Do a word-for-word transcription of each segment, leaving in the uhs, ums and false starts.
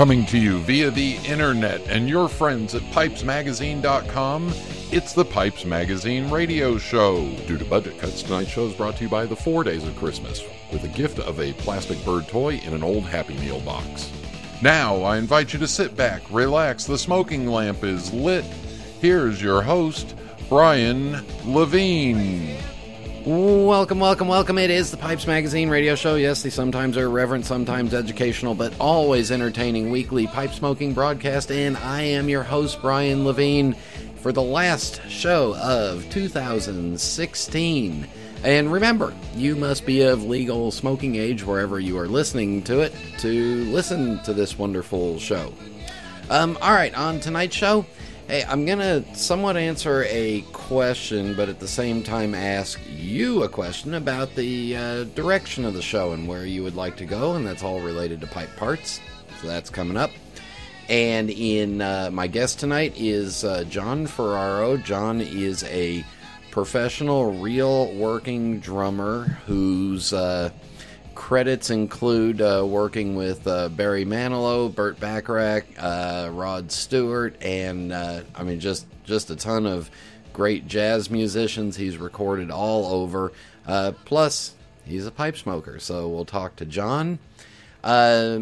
Coming to you via the internet and your friends at Pipes Magazine dot com, it's the Pipes Magazine radio show. Due to budget cuts, tonight's show is brought to you by the Four Days of Christmas, with a gift of a plastic bird toy in an old Happy Meal box. Now, I invite you to sit back, relax, the smoking lamp is lit. Here's your host, Brian Levine. Welcome, welcome, welcome. It is the Pipes Magazine radio show. Yes, they sometimes are irreverent, sometimes educational, but always entertaining weekly pipe smoking broadcast. And I am your host, Brian Levine, for the last show of two thousand sixteen. And remember, you must be of legal smoking age wherever you are listening to it to listen to this wonderful show. Um, all right, on tonight's show, hey, I'm going to somewhat answer a question, but at the same time ask you a question about the uh, direction of the show and where you would like to go, and that's all related to pipe parts, so that's coming up. And in uh, my guest tonight is uh, John Ferraro. John is a professional, real working drummer whose uh, credits include uh, working with uh, Barry Manilow, Burt Bacharach, uh, Rod Stewart, and uh, I mean just just a ton of great jazz musicians. He's recorded all over. Uh, plus, he's a pipe smoker, so we'll talk to John. Uh,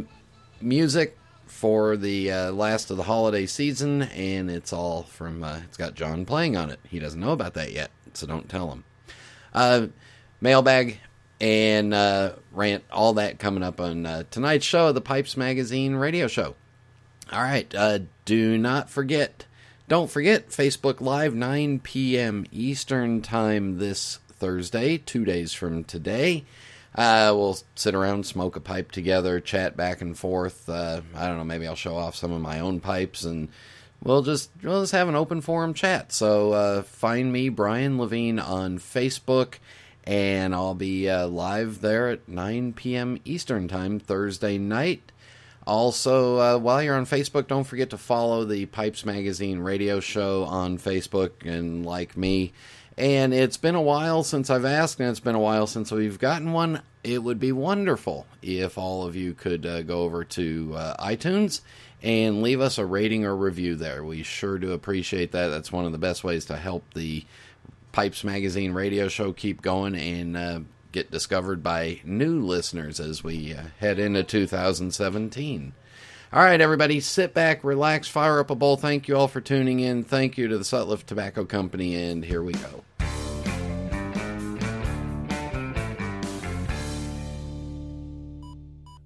music for the uh, last of the holiday season, and it's all from. Uh, it's got John playing on it. He doesn't know about that yet, so don't tell him. Uh, mailbag. And uh, rant, all that coming up on uh, tonight's show, the Pipes Magazine radio show. All right, uh, do not forget, don't forget, Facebook Live, nine p.m. Eastern Time this Thursday, two days from today. Uh, we'll sit around, smoke a pipe together, chat back and forth. Uh, I don't know, maybe I'll show off some of my own pipes, and we'll just, we'll just have an open forum chat. So uh, find me, Brian Levine, on Facebook. And I'll be uh, live there at nine p.m. Eastern Time Thursday night. Also, uh, while you're on Facebook, don't forget to follow the Pipes Magazine radio show on Facebook and like me. And it's been a while since I've asked, and it's been a while since we've gotten one. It would be wonderful if all of you could uh, go over to uh, iTunes and leave us a rating or review there. We sure do appreciate that. That's one of the best ways to help the Pipes Magazine radio show keep going and uh, get discovered by new listeners as we uh, head into two thousand seventeen. All right, everybody, sit back, relax, fire up a bowl. Thank you all for tuning in. Thank you to the Sutliff Tobacco Company, and here we go.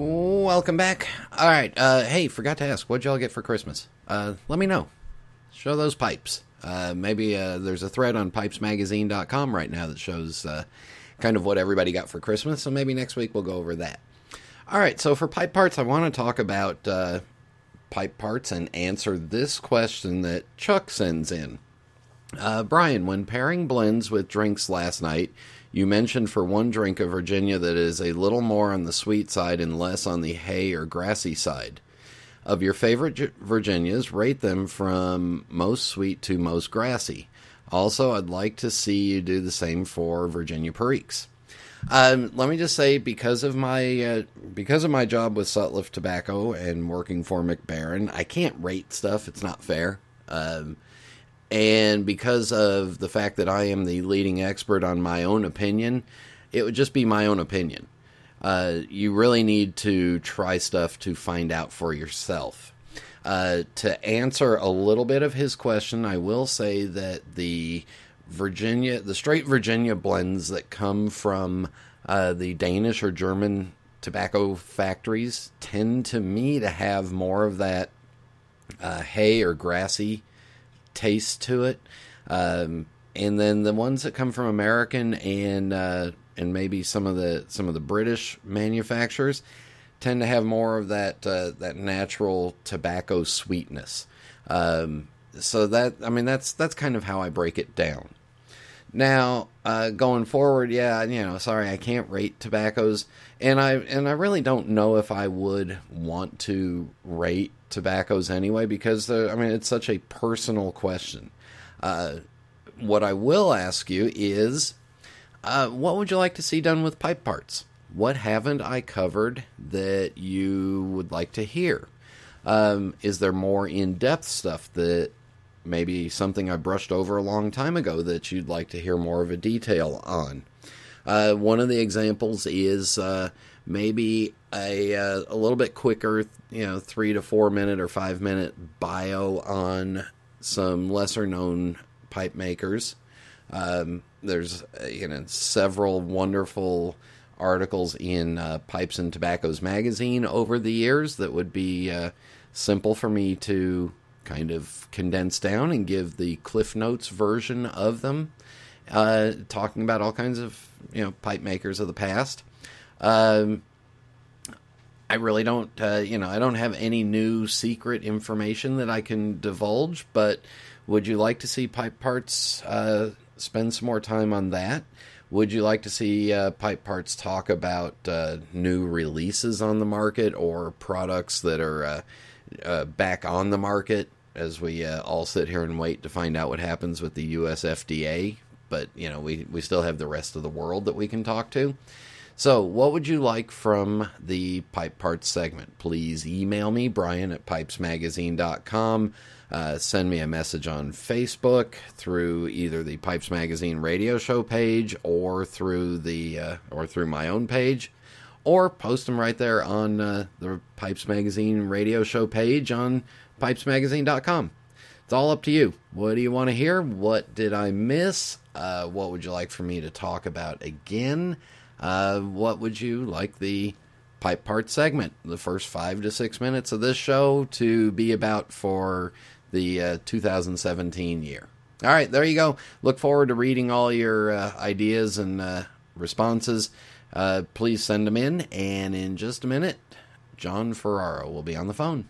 Welcome back. All right. Uh, hey, forgot to ask, what'd y'all get for Christmas? Uh, let me know. Show those pipes. Uh, maybe uh, there's a thread on Pipes Magazine dot com right now that shows uh, kind of what everybody got for Christmas, so maybe next week we'll go over that. All right. So for pipe parts, I want to talk about uh, pipe parts and answer this question that Chuck sends in. Uh, Brian, when pairing blends with drinks last night, you mentioned for one drink of Virginia that is a little more on the sweet side and less on the hay or grassy side. Of your favorite Virginias, rate them from most sweet to most grassy. Also, I'd like to see you do the same for Virginia Periques. Um, let me just say, because of my uh, because of my job with Sutliff Tobacco and working for MacBaren, I can't rate stuff. It's not fair. Um And because of the fact that I am the leading expert on my own opinion, it would just be my own opinion. Uh, you really need to try stuff to find out for yourself. Uh, to answer a little bit of his question, I will say that the Virginia, the straight Virginia blends that come from uh, the Danish or German tobacco factories tend to me to have more of that uh, hay or grassy taste to it. Um, and then the ones that come from American and uh, and maybe some of the some of the British manufacturers tend to have more of that uh, that natural tobacco sweetness. Um, so that I mean that's that's kind of how I break it down. Now uh, going forward, yeah, you know, sorry, I can't rate tobaccos, and I and I really don't know if I would want to rate tobaccos anyway because I mean it's such a personal question. Uh, what I will ask you is, uh, what would you like to see done with pipe parts? What haven't I covered that you would like to hear? Um, is there more in-depth stuff that maybe something I brushed over a long time ago that you'd like to hear more of a detail on? Uh, one of the examples is uh, maybe a, uh, a little bit quicker, you know, three to four minute or five minute bio on some lesser known pipe makers. Um, there's, you know, several wonderful articles in uh, Pipes and Tobaccos magazine over the years that would be uh, simple for me to kind of condense down and give the Cliff Notes version of them, uh, talking about all kinds of, you know, pipe makers of the past. Um, I really don't, uh, you know, I don't have any new secret information that I can divulge, but would you like to see Pipe Parts uh, spend some more time on that? Would you like to see uh, Pipe Parts talk about uh, new releases on the market or products that are uh, uh, back on the market as we uh, all sit here and wait to find out what happens with the U S F D A? But, you know, we, we still have the rest of the world that we can talk to. So what would you like from the Pipe Parts segment? Please email me, Brian at Pipes Magazine dot com. Uh, send me a message on Facebook through either the Pipes Magazine radio show page or through the uh, or through my own page, or post them right there on uh, the Pipes Magazine radio show page on Pipes Magazine dot com. It's all up to you. What do you want to hear? What did I miss? Uh, what would you like for me to talk about again? Uh, what would you like the Pipe Part segment, the first five to six minutes of this show, to be about for the uh, two thousand seventeen year. All right, there you go. Look forward to reading all your uh, ideas and uh, responses. Uh, please send them in, and in just a minute, John Ferraro will be on the phone.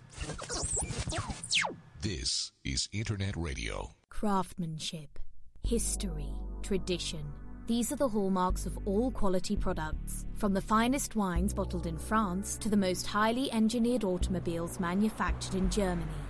This is Internet Radio. Craftsmanship, history, tradition. These are the hallmarks of all quality products, from the finest wines bottled in France to the most highly engineered automobiles manufactured in Germany.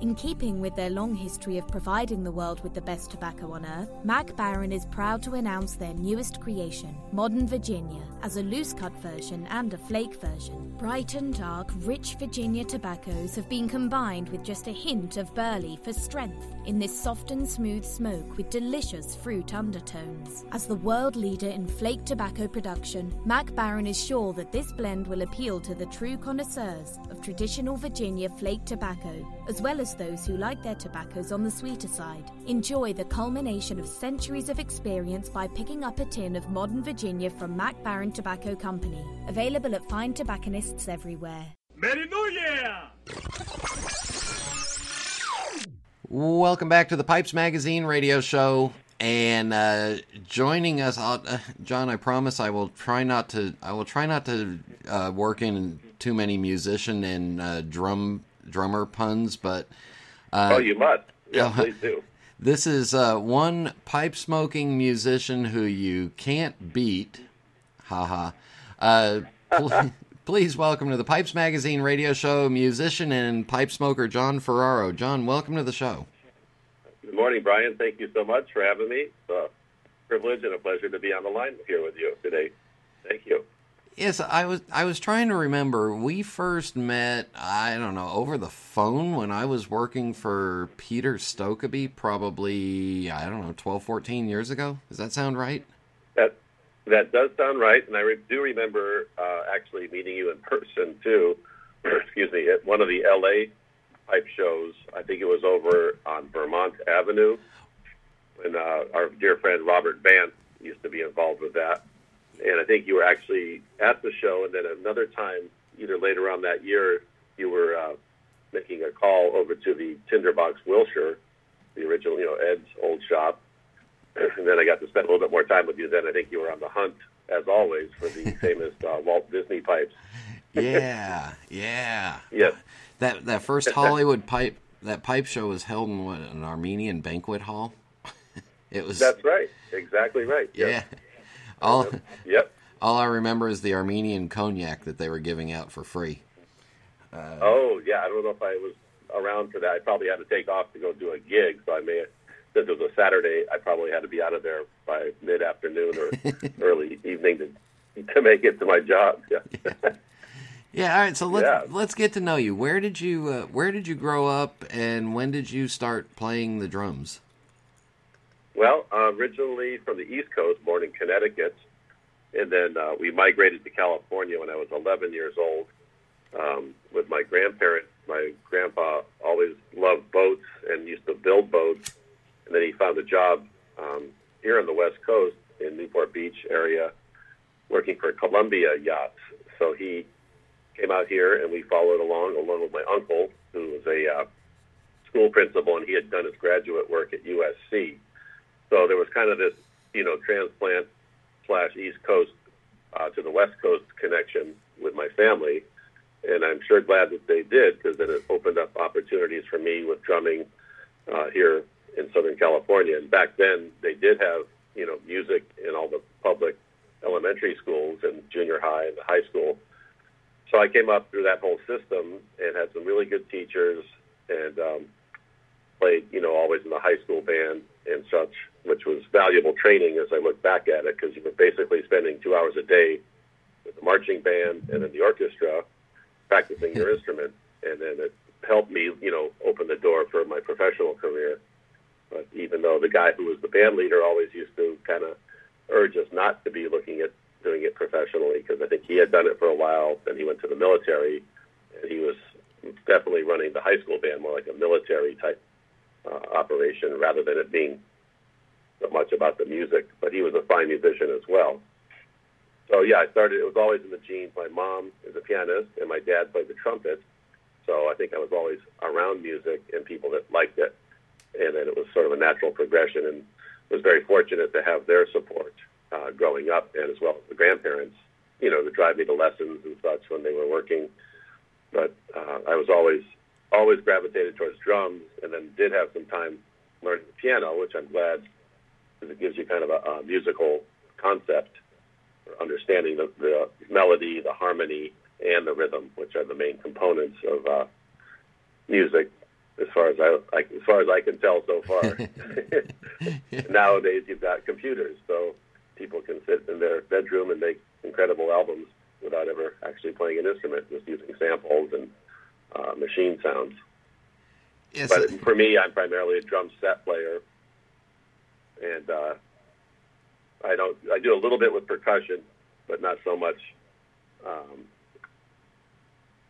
In keeping with their long history of providing the world with the best tobacco on earth, MacBaren is proud to announce their newest creation, Modern Virginia, as a loose-cut version and a flake version. Bright and dark, rich Virginia tobaccos have been combined with just a hint of burley for strength in this soft and smooth smoke with delicious fruit undertones. As the world leader in flake tobacco production, MacBaren is sure that this blend will appeal to the true connoisseurs of traditional Virginia flake tobacco, as well as those who like their tobaccos on the sweeter side. Enjoy the culmination of centuries of experience by picking up a tin of Modern Virginia from MacBaren Tobacco Company. Available at fine tobacconists everywhere. Merry New Year! Welcome back to the Pipes Magazine radio show. And uh, joining us, uh, John, I promise I will try not to, I will try not to uh, work in too many musician and uh, drum drummer puns, but uh, oh, you must. Yeah, uh, please do. This is uh, one pipe smoking musician who you can't beat. Haha. Uh, pl- please welcome to the Pipes Magazine radio show musician and pipe smoker John Ferraro. John, welcome to the show. Good morning, Brian. Thank you so much for having me. It's a privilege and a pleasure to be on the line here with you today. Thank you. Yes, I was I was trying to remember. We first met, I don't know, over the phone when I was working for Peter Stokkebye probably, I don't know, twelve, fourteen years ago. Does that sound right? That that does sound right, and I re- do remember uh, actually meeting you in person, too, excuse me, at one of the L A pipe shows. I think it was over on Vermont Avenue, and uh, our dear friend Robert Vance used to be involved with that. And I think you were actually at the show, and then another time, either later on that year, you were uh, making a call over to the Tinderbox Wilshire, the original, you know, Ed's old shop. And then I got to spend a little bit more time with you then. I think you were on the hunt, as always, for the famous uh, Walt Disney pipes. yeah, yeah. Yep. That that first Hollywood pipe, that pipe show was held in what, an Armenian banquet hall? It was. That's right. Exactly right. Yep. Yeah. All, yep. All I remember is the Armenian cognac that they were giving out for free. Uh, oh, yeah. I don't know if I was around for that. I probably had to take off to go do a gig. So I may have, since it was a Saturday, I probably had to be out of there by mid-afternoon or early evening to, to make it to my job. Yeah. yeah. yeah all right. So let's, yeah. let's get to know you. Where did you, uh, where did you grow up, and when did you start playing the drums? Well, uh, originally from the East Coast, born in Connecticut, and then uh, we migrated to California when I was eleven years old um, with my grandparents. My grandpa always loved boats and used to build boats, and then he found a job um, here on the West Coast in Newport Beach area working for Columbia Yachts. So he came out here, and we followed along, along with my uncle, who was a uh, school principal, and he had done his graduate work at U S C. So there was kind of this, you know, transplant slash East Coast uh, to the West Coast connection with my family. And I'm sure glad that they did, because then it opened up opportunities for me with drumming uh, here in Southern California. And back then they did have, you know, music in all the public elementary schools and junior high and high school. So I came up through that whole system and had some really good teachers, and um, played, you know, always in the high school band and such, which was valuable training as I look back at it, because you were basically spending two hours a day with the marching band and then the orchestra practicing your instrument. And then it helped me, you know, open the door for my professional career. But even though the guy who was the band leader always used to kind of urge us not to be looking at doing it professionally, because I think he had done it for a while, then he went to the military, and he was definitely running the high school band more like a military type Uh, operation rather than it being so much about the music. But he was a fine musician as well. So yeah, I started, it was always in the genes. My mom is a pianist and my dad played the trumpet, so I think I was always around music and people that liked it, and then it was sort of a natural progression, and was very fortunate to have their support uh, growing up, and as well as the grandparents, you know, to drive me to lessons and such when they were working. But uh, I was always always gravitated towards drums, and then did have some time learning the piano, which I'm glad, because it gives you kind of a, a musical concept, for understanding the, the melody, the harmony, and the rhythm, which are the main components of uh, music, as far as I, I as far as I can tell so far. Nowadays, you've got computers, so people can sit in their bedroom and make incredible albums without ever actually playing an instrument, just using samples and Uh, machine sounds. Yes. But for me, I'm primarily a drum set player, and uh, I don't. I do a little bit with percussion, but not so much. Um,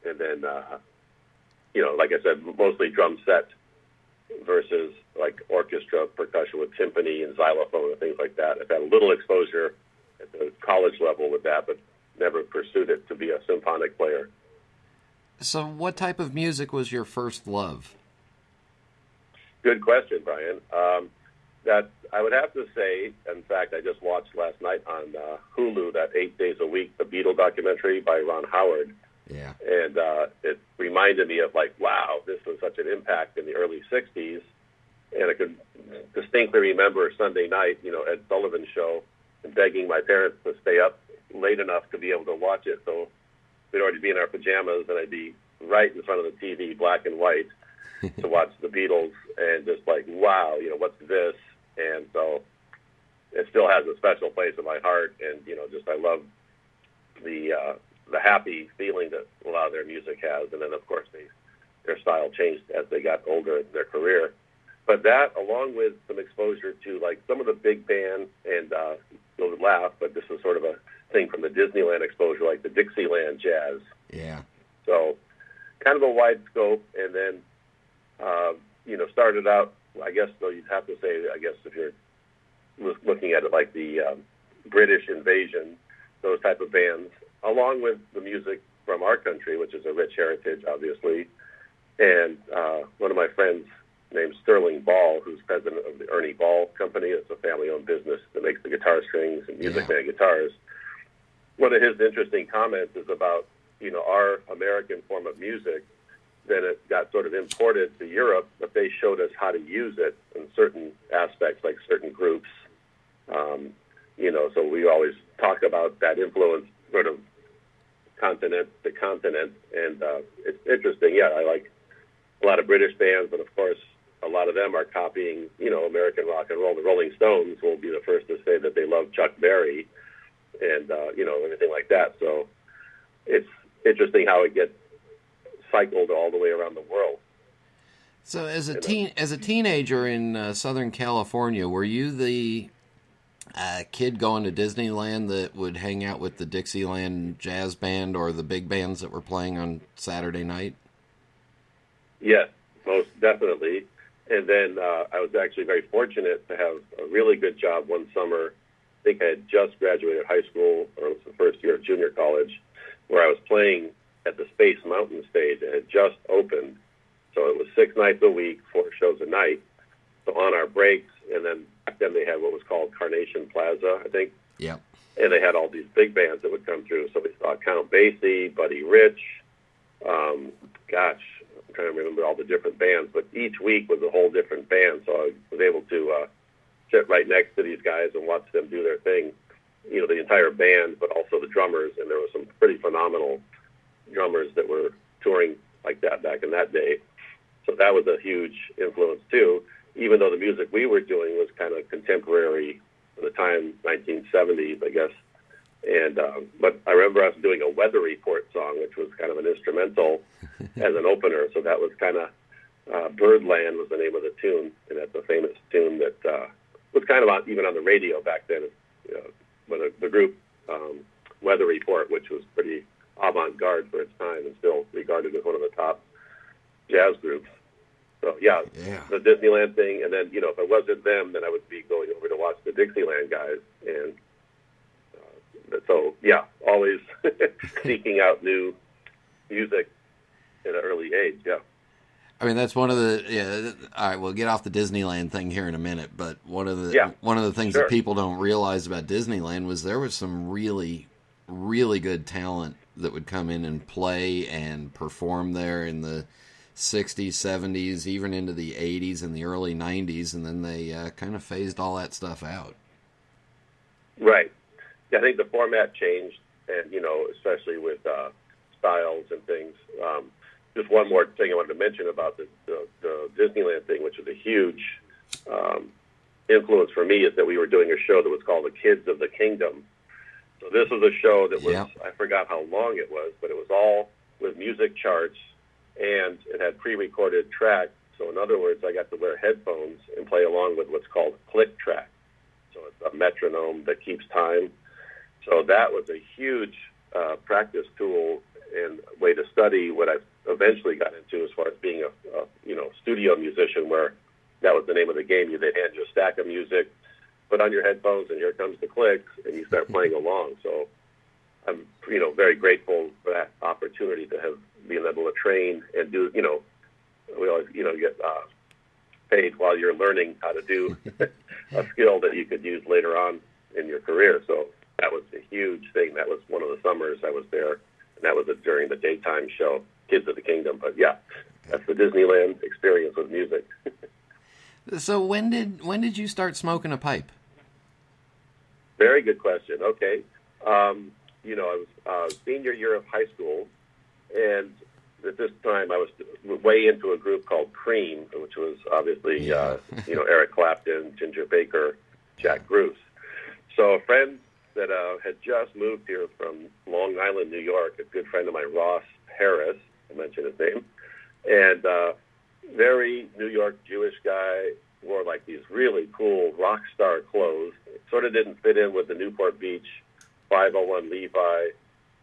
and then, uh, you know, like I said, mostly drum set versus like orchestra percussion with timpani and xylophone and things like that. I've had a little exposure at the college level with that, but never pursued it to be a symphonic player. So what type of music was your first love? Good question, Brian. Um, that I would have to say, in fact, I just watched last night on uh, Hulu that Eight Days a Week, the Beatle documentary by Ron Howard. Yeah. And uh, it reminded me of, like, wow, this was such an impact in the early sixties. And I could distinctly remember Sunday night, you know, Ed Sullivan's show, and begging my parents to stay up late enough to be able to watch it. So we'd already be in our pajamas, and I'd be right in front of the T V, black and white, to watch the Beatles and just like, wow, you know, what's this? And so it still has a special place in my heart. And, you know, just I love the uh, the happy feeling that a lot of their music has. And then, of course, they, their style changed as they got older in their career. But that, along with some exposure to, like, some of the big band, and uh, you'll laugh, but this is sort of a thing from the Disneyland exposure, like the Dixieland jazz. Yeah. So kind of a wide scope, and then, uh, you know, started out, I guess, though, you'd have to say, I guess, if you're looking at it like the um, British invasion, those type of bands, along with the music from our country, which is a rich heritage, obviously. And uh, one of my friends named Sterling Ball, who's president of the Ernie Ball Company. It's a family-owned business that makes the guitar strings and Music Man guitars. One of his interesting comments is about, you know, our American form of music, then it got sort of imported to Europe, but they showed us how to use it in certain aspects, like certain groups. Um, you know, so we always talk about that influence sort of continent to continent, and uh, it's interesting. Yeah, I like a lot of British bands, but, of course, a lot of them are copying, you know, American rock and roll. The Rolling Stones will be the first to say that they love Chuck Berry and, uh, you know, everything like that. So it's interesting how it gets cycled all the way around the world. So as a, teen, as a teenager in uh, Southern California, were you the uh, kid going to Disneyland that would hang out with the Dixieland Jazz Band or the big bands that were playing on Saturday night? Yes, most definitely. And then uh, I was actually very fortunate to have a really good job one summer. I think I had just graduated high school, or it was the first year of junior college, where I was playing at the Space Mountain stage. It had just opened, so it was six nights a week, four shows a night. So on our breaks, and then back then they had what was called Carnation Plaza, I think. Yeah. And they had all these big bands that would come through. So we saw Count Basie, Buddy Rich, um, gosh, I'm trying to remember all the different bands, but each week was a whole different band. So I was able to uh, sit right next to these guys and watch them do their thing. You know, the entire band, but also the drummers, and there were some pretty phenomenal drummers that were touring like that back in that day. So that was a huge influence too, even though the music we were doing was kind of contemporary at the time, nineteen seventies, I guess. And um, but I remember us doing a Weather Report song, which was kind of an instrumental as an opener. So that was kind of uh, Birdland was the name of the tune, and that's a famous tune that uh, was kind of on, even on the radio back then. You know, but the, the group um, Weather Report, which was pretty avant-garde for its time and still regarded as one of the top jazz groups. So, yeah, yeah, the Disneyland thing. And then, you know, if it wasn't them, then I would be going over to watch the Dixieland guys. And uh, so, yeah, always seeking out new music at an early age, yeah. I mean, that's one of the, yeah, all right, we'll get off the Disneyland thing here in a minute, but one of the yeah, one of the things sure. that people don't realize about Disneyland was there was some really, really good talent that would come in and play and perform there in the sixties, seventies, even into the eighties and the early nineties, and then they uh, kind of phased all that stuff out. Right. I think the format changed, and, you know, especially with uh, styles and things. Um Just one more thing I wanted to mention about the, the, the Disneyland thing, which was a huge um, influence for me, is that we were doing a show that was called The Kids of the Kingdom. So this was a show that was, yeah. I forgot how long it was, but it was all with music charts, and it had pre-recorded tracks. So in other words, I got to wear headphones and play along with what's called a click track. So it's a metronome that keeps time. So that was a huge uh, practice tool and way to study what I eventually got into as far as being a, a you know studio musician, where that was the name of the game. You they'd hand you a stack of music, put on your headphones, and here comes the clicks, and you start playing along. So I'm you know very grateful for that opportunity to have been able to train and do you know we always you know get uh, paid while you're learning how to do a skill that you could use later on in your career. So that was a huge thing. That was one of the summers I was there, and that was a, during the daytime show. Kids of the Kingdom, but yeah, that's the Disneyland experience with music. So when did when did you start smoking a pipe? Very good question. Okay, um, you know I was uh, senior year of high school, and at this time, I was way into a group called Cream, which was obviously, yeah. uh, you know, Eric Clapton, Ginger Baker, Jack Bruce. So a friend that uh, had just moved here from Long Island, New York, a good friend of mine, Ross Harris, I mentioned his name, and uh, very New York Jewish guy, wore like these really cool rock star clothes, sort of didn't fit in with the Newport Beach, five oh one Levi,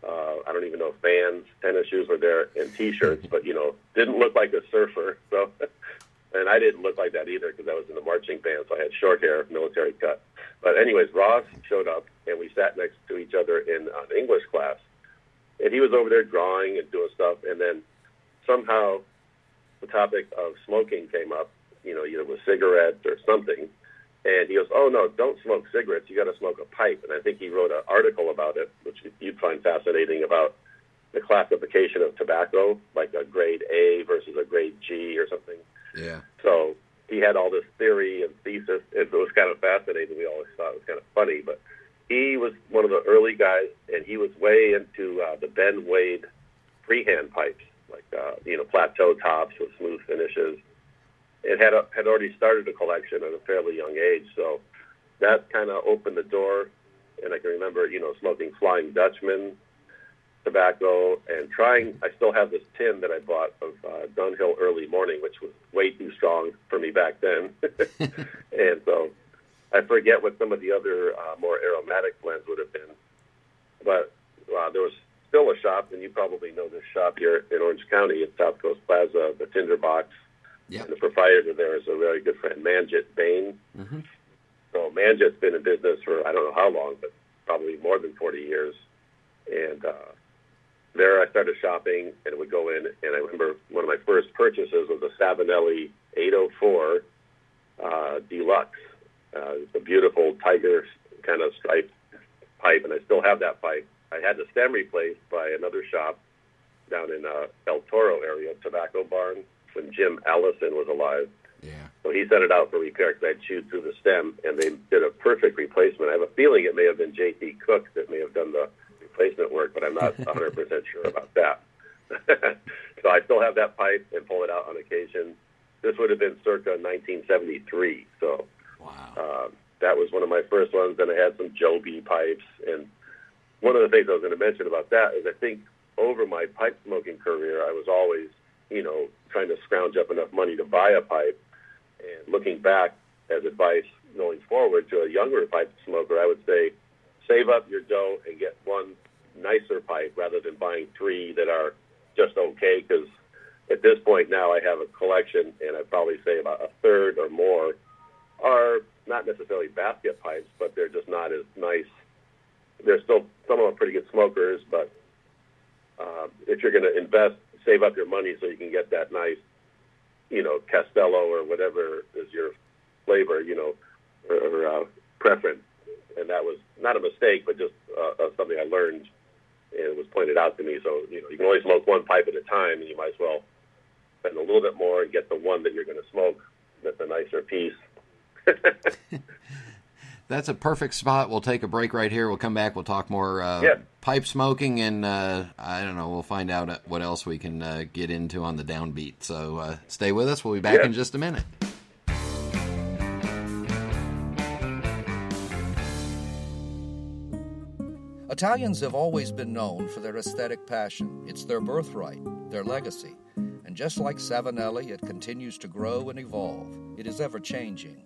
uh, I don't even know if Vans, tennis shoes were there, and T-shirts, but, you know, didn't look like a surfer. So, and I didn't look like that either because I was in the marching band, so I had short hair, military cut. But anyways, Ross showed up, and we sat next to each other in an English class. And he was over there drawing and doing stuff, and then somehow the topic of smoking came up, you know, either with cigarettes or something. And he goes, oh, no, don't smoke cigarettes. You got to smoke a pipe. And I think he wrote an article about it, which you'd find fascinating, about the classification of tobacco, like a grade A versus a grade G or something. Yeah. So he had all this theory and thesis. It was kind of fascinating. We always thought it was kind of funny. But he was one of the early guys, and he was way into uh, the Ben Wade freehand pipes, like, uh, you know, plateau tops with smooth finishes. It had a, had already started a collection at a fairly young age, so that kind of opened the door. And I can remember, you know, smoking Flying Dutchman tobacco and trying. I still have this tin that I bought of uh, Dunhill Early Morning, which was way too strong for me back then. And so I forget what some of the other uh, more aromatic blends would have been. But uh, there was still a shop, and you probably know this shop here in Orange County at South Coast Plaza, the Tinderbox. Yep. And the proprietor there is a very good friend, Manjit Bain. Mm-hmm. So Manjit's been in business for I don't know how long, but probably more than forty years. And uh, there I started shopping, and would go in, and I remember one of my first purchases was a Savinelli eight oh four uh, Deluxe. Uh, it's a beautiful tiger kind of striped pipe, and I still have that pipe. I had the stem replaced by another shop down in uh, El Toro area, Tobacco Barn, when Jim Allison was alive. Yeah. So he set it out for repair because I chewed through the stem, and they did a perfect replacement. I have a feeling it may have been J T Cook that may have done the replacement work, but I'm not one hundred percent sure about that. So I still have that pipe and pull it out on occasion. This would have been circa nineteen seventy-three. So wow. uh, that was one of my first ones. Then I had some Joby pipes. And one of the things I was going to mention about that is I think over my pipe smoking career, I was always, you know, trying to scrounge up enough money to buy a pipe. And looking back as advice going forward to a younger pipe smoker, I would say save up your dough and get one nicer pipe rather than buying three that are just okay, because at this point now I have a collection, and I'd probably say about a third or more are not necessarily basket pipes, but they're just not as nice. They're still, some of them are pretty good smokers, but uh, if you're going to invest, save up your money so you can get that nice, you know, Castello or whatever is your flavor, you know, or, or uh, preference. And that was not a mistake, but just uh, something I learned, and it was pointed out to me. So, you know, you can only smoke one pipe at a time, and you might as well spend a little bit more and get the one that you're going to smoke that's a nicer piece. That's a perfect spot. We'll take a break right here. We'll come back. We'll talk more uh, yeah. pipe smoking, and uh, I don't know, we'll find out what else we can uh, get into on the downbeat. So uh, stay with us. We'll be back yeah. in just a minute. Italians have always been known for their aesthetic passion. It's their birthright, their legacy. And just like Savinelli, it continues to grow and evolve. It is ever-changing.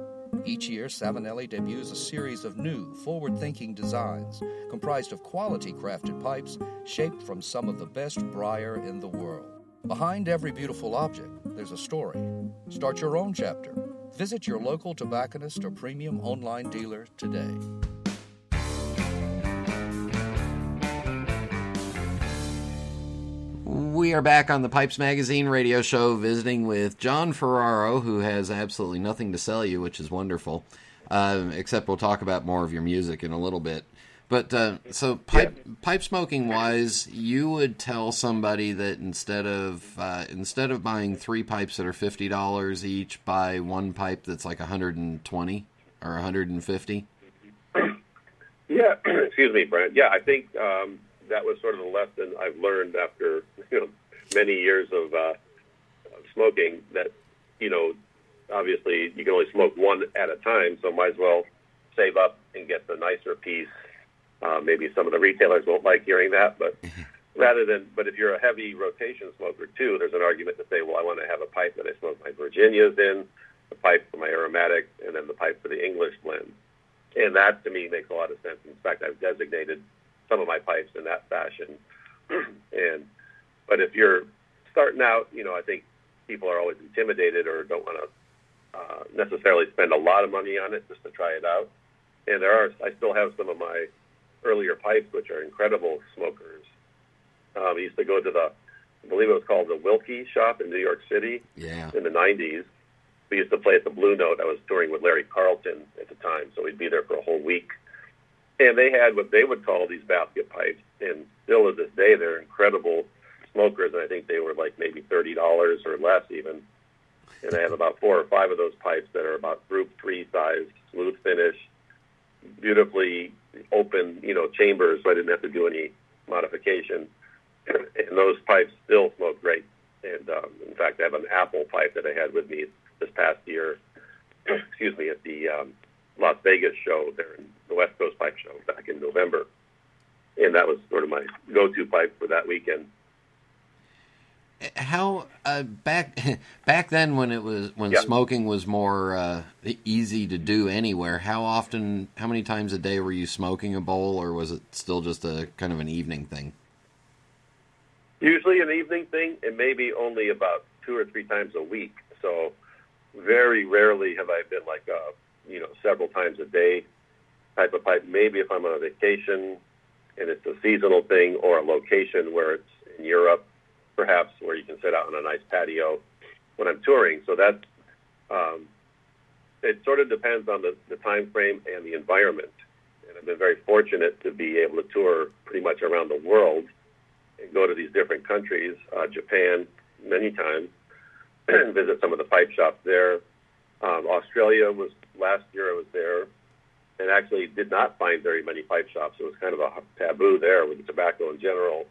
Each year, Savinelli debuts a series of new, forward-thinking designs comprised of quality-crafted pipes shaped from some of the best briar in the world. Behind every beautiful object, there's a story. Start your own chapter. Visit your local tobacconist or premium online dealer today. we are back on the Pipes Magazine radio show visiting with John Ferraro, who has absolutely nothing to sell you, which is wonderful, uh, except we'll talk about more of your music in a little bit. But uh, so pipe, yeah. pipe smoking-wise, you would tell somebody that instead of uh, instead of buying three pipes that are fifty dollars each, buy one pipe that's like one hundred twenty dollars or one hundred fifty dollars? Yeah, excuse me, Brent. Yeah, I think um, that was sort of a lesson I've learned after you know many years of, uh, of smoking that, you know, obviously you can only smoke one at a time, so might as well save up and get the nicer piece. Uh, maybe some of the retailers won't like hearing that, but rather than, but if you're a heavy rotation smoker too, there's an argument to say, well, I want to have a pipe that I smoke my Virginias in, the pipe for my aromatic, and then the pipe for the English blend. And that to me makes a lot of sense. In fact, I've designated some of my pipes in that fashion. and but if you're starting out, you know, I think people are always intimidated or don't want to uh, necessarily spend a lot of money on it just to try it out. And there are, I still have some of my earlier pipes, which are incredible smokers. Um, I used to go to the, I believe it was called the Wilkie shop in New York City yeah. in the nineties. We used to play at the Blue Note. I was touring with Larry Carlton at the time, so we'd be there for a whole week. And they had what they would call these basket pipes, and still to this day, they're incredible smokers, and I think they were like maybe thirty dollars or less even. And I have about four or five of those pipes that are about group three size, smooth finish, beautifully open, you know, chambers, so I didn't have to do any modification. And those pipes still smoke great. And um, in fact, I have an apple pipe that I had with me this past year, excuse me, at the um, Las Vegas show there, in the West Coast Pipe Show back in November. And that was sort of my go-to pipe for that weekend. How uh, back back then when it was when yeah. smoking was more uh, easy to do anywhere? How often, how many times a day were you smoking a bowl, or was it still just a kind of an evening thing? Usually an evening thing, and maybe only about two or three times a week. So very rarely have I been like a you know several times a day type of pipe. Maybe if I'm on a vacation and it's a seasonal thing, or a location where it's in Europe, perhaps, where you can sit out on a nice patio when I'm touring. So that, um, it sort of depends on the, the time frame and the environment. And I've been very fortunate to be able to tour pretty much around the world and go to these different countries, uh, Japan many times, and visit some of the pipe shops there. Um, Australia was, last year I was there, and actually did not find very many pipe shops. It was kind of a taboo there with the tobacco in general.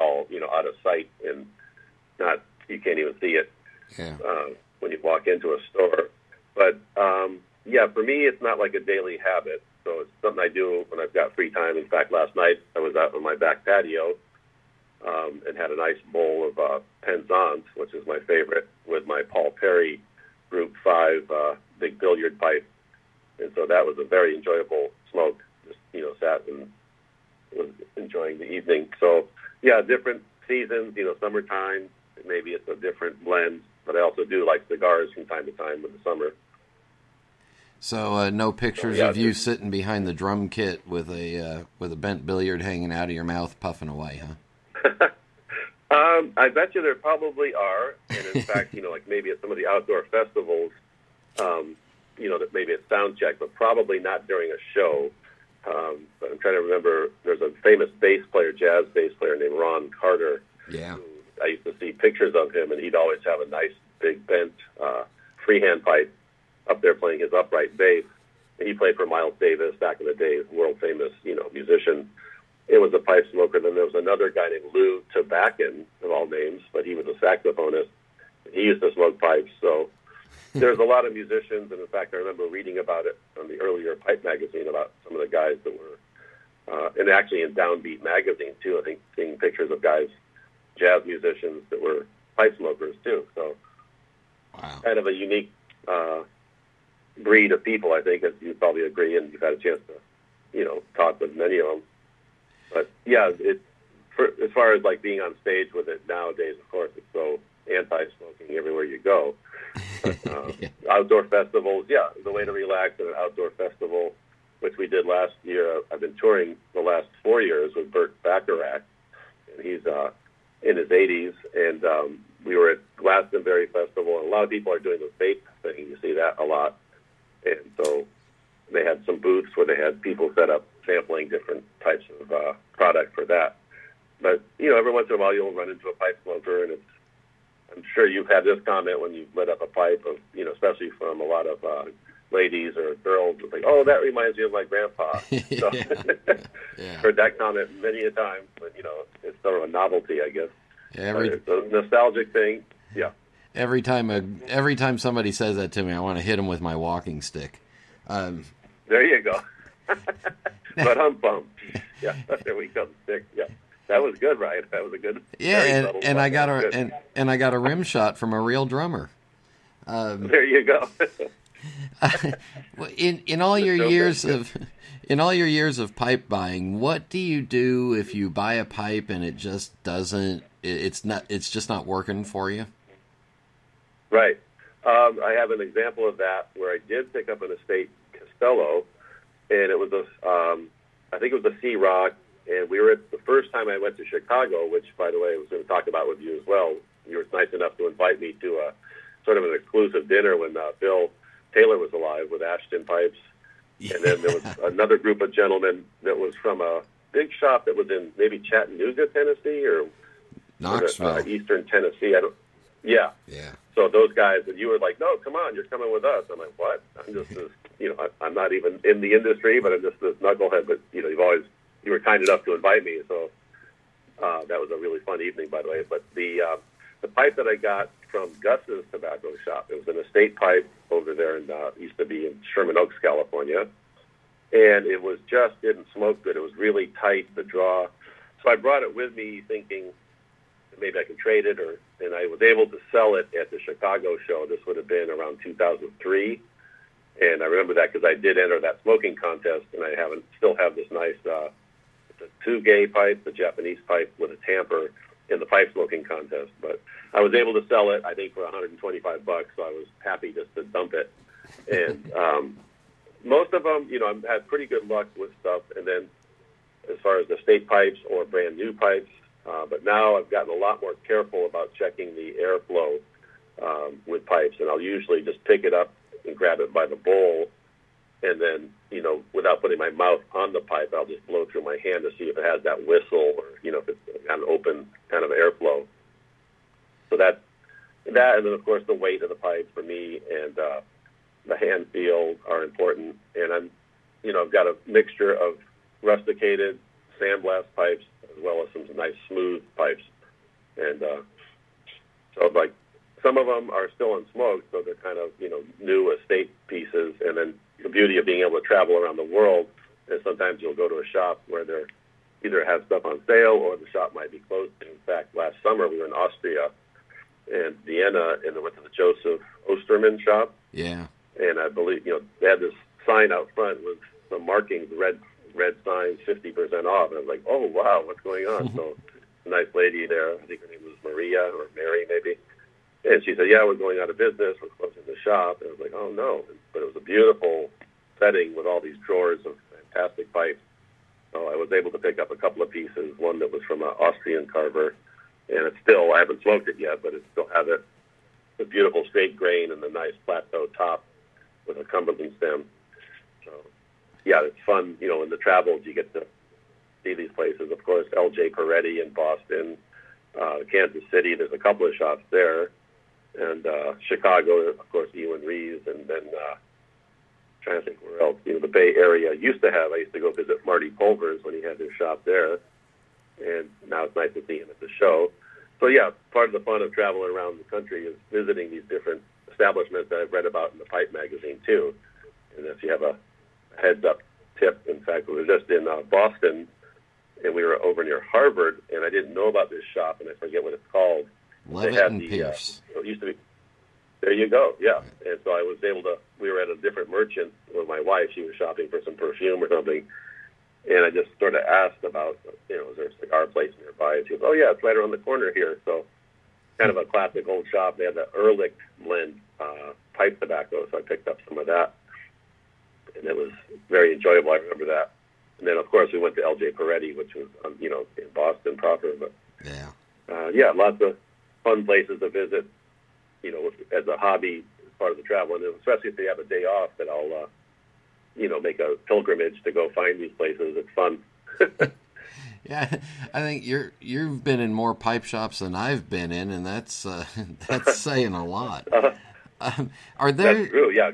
All you know, out of sight, and not you can't even see it yeah. uh, when you walk into a store. But um, yeah, for me, it's not like a daily habit. So it's something I do when I've got free time. In fact, last night I was out on my back patio um, and had a nice bowl of uh, Penzance, which is my favorite, with my Paul Perry Group Five uh, Big Billiard pipe, and so that was a very enjoyable smoke. Just you know, sat and was enjoying the evening. So. Yeah, different seasons, you know, summertime, maybe it's a different blend, but I also do like cigars from time to time with the summer. So uh, no pictures so, yeah, of you sitting behind the drum kit with a uh, with a bent billiard hanging out of your mouth, puffing away, huh? um, I bet you there probably are, and in fact, you know, like maybe at some of the outdoor festivals, um, you know, that maybe it's sound check, but probably not during a show. Um, but I'm trying to remember, there's a famous bass player, jazz bass player named Ron Carter. Yeah. I used to see pictures of him, and he'd always have a nice big bent uh, freehand pipe up there playing his upright bass. And he played for Miles Davis back in the day, world famous, you know, musician. It was a pipe smoker. Then there was another guy named Lou Tabakin, of all names, but he was a saxophonist. He used to smoke pipes, so... There's a lot of musicians, and in fact, I remember reading about it on the earlier Pipe Magazine about some of the guys that were, uh, and actually in Downbeat Magazine, too, I think, seeing pictures of guys, jazz musicians that were pipe smokers, too. So wow. Kind of a unique uh, breed of people, I think, as you probably agree, and you've had a chance to, you know, talk with many of them. But, yeah, it, for, as far as, like, being on stage with it nowadays, of course, it's so anti-smoking everywhere you go. But, um, yeah. Outdoor festivals, yeah, the way to relax at an outdoor festival, which we did last year. I've been touring the last four years with Burt Bacharach, and he's uh, in his eighties, and um, we were at Glastonbury Festival, and a lot of people are doing the vape thing. You see that a lot. And so they had some booths where they had people set up sampling different types of uh, product for that. But, you know, every once in a while you'll run into a pipe smoker, and it's, I'm sure you've had this comment when you've lit up a pipe, of, you know, especially from a lot of uh, ladies or girls, like, oh, that reminds me of my grandpa. So, yeah. Heard that comment many a time, but, you know, it's sort of a novelty, I guess. Yeah, every... It's a nostalgic thing, yeah. Every time a, every time somebody says that to me, I want to hit them with my walking stick. Um, there you go. But I'm bummed. Yeah, there we go. Stick. Yeah, that was good, Ryan. That was a good. Yeah, and, and one. I got a and, and I got a rim shot from a real drummer. Um, there you go. uh, in in all your so years good. of in all your years of pipe buying, what do you do if you buy a pipe and it just doesn't? It, it's not. It's just not working for you. Right. Um, I have an example of that where I did pick up an estate, Castello, and it was a, um, I think it was a Sea Rock, and we were at the first time I went to Chicago, which, by the way, I was going to talk about with you as well. You were nice enough to invite me to a sort of an exclusive dinner when uh, Bill Taylor was alive with Ashton Pipes. Yeah. And then there was another group of gentlemen that was from a big shop that was in maybe Chattanooga, Tennessee, or Knoxville, or the, uh, Eastern Tennessee. I don't. Yeah. Yeah. So those guys, and you were like, no, come on, you're coming with us. I'm like, what? I'm just this, you know, I, I'm not even in the industry, but I'm just this knucklehead. But, you know, you've always, you were kind enough to invite me. So uh, that was a really fun evening, by the way. But the uh, the pipe that I got from Gus's Tobacco Shop, it was an estate pipe over there in, uh, used to be in Sherman Oaks, California. And it was just, didn't smoke good. It was really tight, the draw. So I brought it with me thinking, maybe I could trade it, or and I was able to sell it at the Chicago show. This would have been around two thousand three, and I remember that because I did enter that smoking contest, and I haven't still have this nice uh, the two gay pipe, the Japanese pipe with a tamper in the pipe smoking contest. But I was able to sell it, I think, for one hundred twenty-five bucks. So I was happy just to dump it. And um, most of them, you know, I've had pretty good luck with stuff. And then as far as the state pipes or brand new pipes. Uh, but now I've gotten a lot more careful about checking the airflow um, with pipes, and I'll usually just pick it up and grab it by the bowl, and then, you know, without putting my mouth on the pipe, I'll just blow through my hand to see if it has that whistle or, you know, if it's got an open kind of airflow. So that, that, and then, of course, the weight of the pipe for me and uh, the hand feel are important. And, I'm, you know, I've got a mixture of rusticated sandblast pipes, as well as some nice smooth pipes. And uh, so, like, some of them are still unsmoked, so they're kind of, you know, new estate pieces. And then the beauty of being able to travel around the world is sometimes you'll go to a shop where they either have stuff on sale or the shop might be closed. In fact, last summer we were in Austria and Vienna, and I went to the Joseph Ostermann shop. Yeah. And I believe, you know, they had this sign out front with some markings, red red signs, fifty percent off. And I was like, oh, wow, what's going on? So a nice lady there, I think her name was Maria or Mary maybe, and she said, yeah, we're going out of business. We're closing the shop. And I was like, oh, no. But it was a beautiful setting with all these drawers of fantastic pipes. So I was able to pick up a couple of pieces, one that was from an Austrian carver, and it's still, I haven't smoked it yet, but it still has it, the beautiful straight grain and the nice plateau top with a Cumberland stem. So yeah, it's fun, you know, in the travels you get to see these places. Of course, L J Peretti in Boston, uh, Kansas City, there's a couple of shops there. And uh, Chicago, of course, Ewan Reeves, and then uh, I'm trying to think where else. You know, the Bay Area used to have, I used to go visit Marty Pulvers when he had his shop there. And now it's nice to see him at the show. So, yeah, part of the fun of traveling around the country is visiting these different establishments that I've read about in the Pipe magazine, too. And if you have a heads-up tip. In fact, we were just in uh, Boston, and we were over near Harvard, and I didn't know about this shop, and I forget what it's called. Levitt they had and the, Pierce. Uh, it used to be. There you go. Yeah. And so I was able to. We were at a different merchant with my wife. She was shopping for some perfume or something, and I just sort of asked about, you know, is there a cigar place nearby? And she goes, "Oh yeah, it's right around the corner here." So, kind of a classic old shop. They had the Ehrlich blend uh, pipe tobacco, so I picked up some of that. And it was very enjoyable. I remember that. And then, of course, we went to L J Peretti, which was, um, you know, in Boston proper. But yeah, uh, yeah, lots of fun places to visit, you know, as a hobby, as part of the travel. And especially if they have a day off, that I'll, uh, you know, make a pilgrimage to go find these places. It's fun. Yeah, I think you're you've been in more pipe shops than I've been in, and that's uh, that's saying a lot. Um, are there? That's true. Yeah,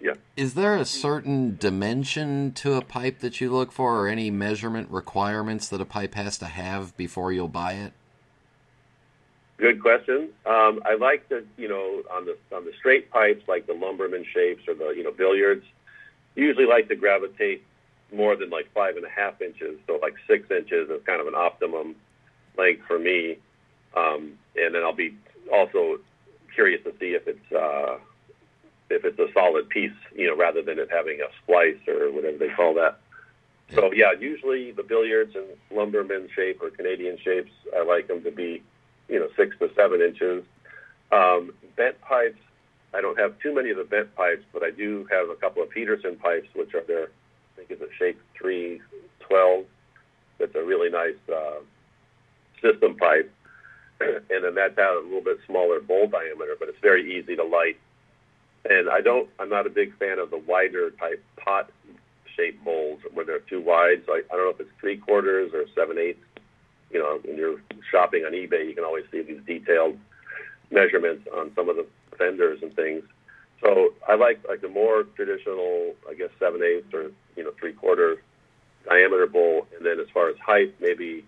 yeah. Is there a certain dimension to a pipe that you look for, or any measurement requirements that a pipe has to have before you'll buy it? Good question. Um, I like the you know on the on the straight pipes, like the lumberman shapes or the you know billiards. Usually, like to gravitate more than like five and a half inches, so like six inches is kind of an optimum length for me. Um, and then I'll be also curious to see if it's uh, if it's a solid piece, you know, rather than it having a splice or whatever they call that. So yeah, usually the billiards and lumberman shape or Canadian shapes, I like them to be, you know, six to seven inches. Um, bent pipes, I don't have too many of the bent pipes, but I do have a couple of Peterson pipes, which are their I think it's a shape three twelve. That's a really nice uh, system pipe. And then that's out a little bit smaller bowl diameter, but it's very easy to light. And I don't, I'm not a big fan of the wider type pot shaped bowls where they're too wide. So I, I don't know if it's three quarters or seven eighths. You know, when you're shopping on eBay, you can always see these detailed measurements on some of the vendors and things. So I like like the more traditional, I guess, seven-eighths or, you know, three-quarter diameter bowl. And then as far as height, maybe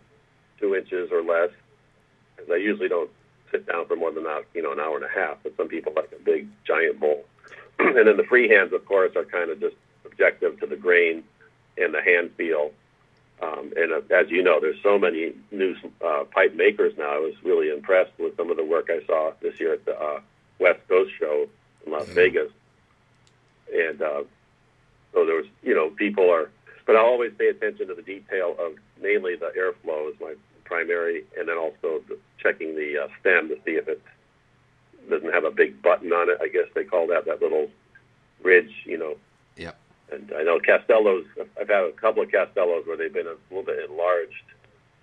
two inches or less. Because I usually don't sit down for more than, that, you know, an hour and a half. But some people like a big, giant bowl. And then the freehands, of course, are kind of just objective to the grain and the hand feel. Um, and uh, as you know, there's so many new uh, pipe makers now. I was really impressed with some of the work I saw this year at the uh, West Coast show. Las Vegas, and uh, so there was, you know, people are, but I always pay attention to the detail of mainly the airflow is my primary, and then also the, checking the uh, stem to see if it doesn't have a big button on it. I guess they call that that little ridge, you know. Yeah. And I know Castellos. I've had a couple of Castellos where they've been a little bit enlarged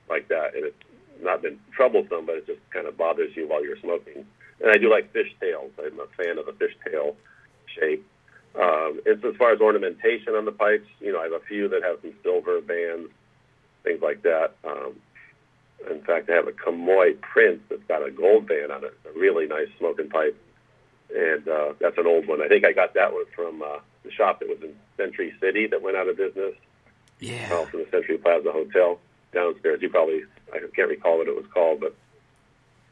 like that, and it's not been troublesome, but it just kind of bothers you while you're smoking. And I do like fishtails. I'm a fan of the fishtail shape. Um, it's as far as ornamentation on the pipes, you know, I have a few that have some silver bands, things like that. Um, in fact, I have a Camoy print that's got a gold band on it. It's a really nice smoking pipe. And uh, that's an old one. I think I got that one from uh, the shop that was in Century City that went out of business. Yeah. Uh, from the Century Plaza Hotel downstairs. You probably, I can't recall what it was called, but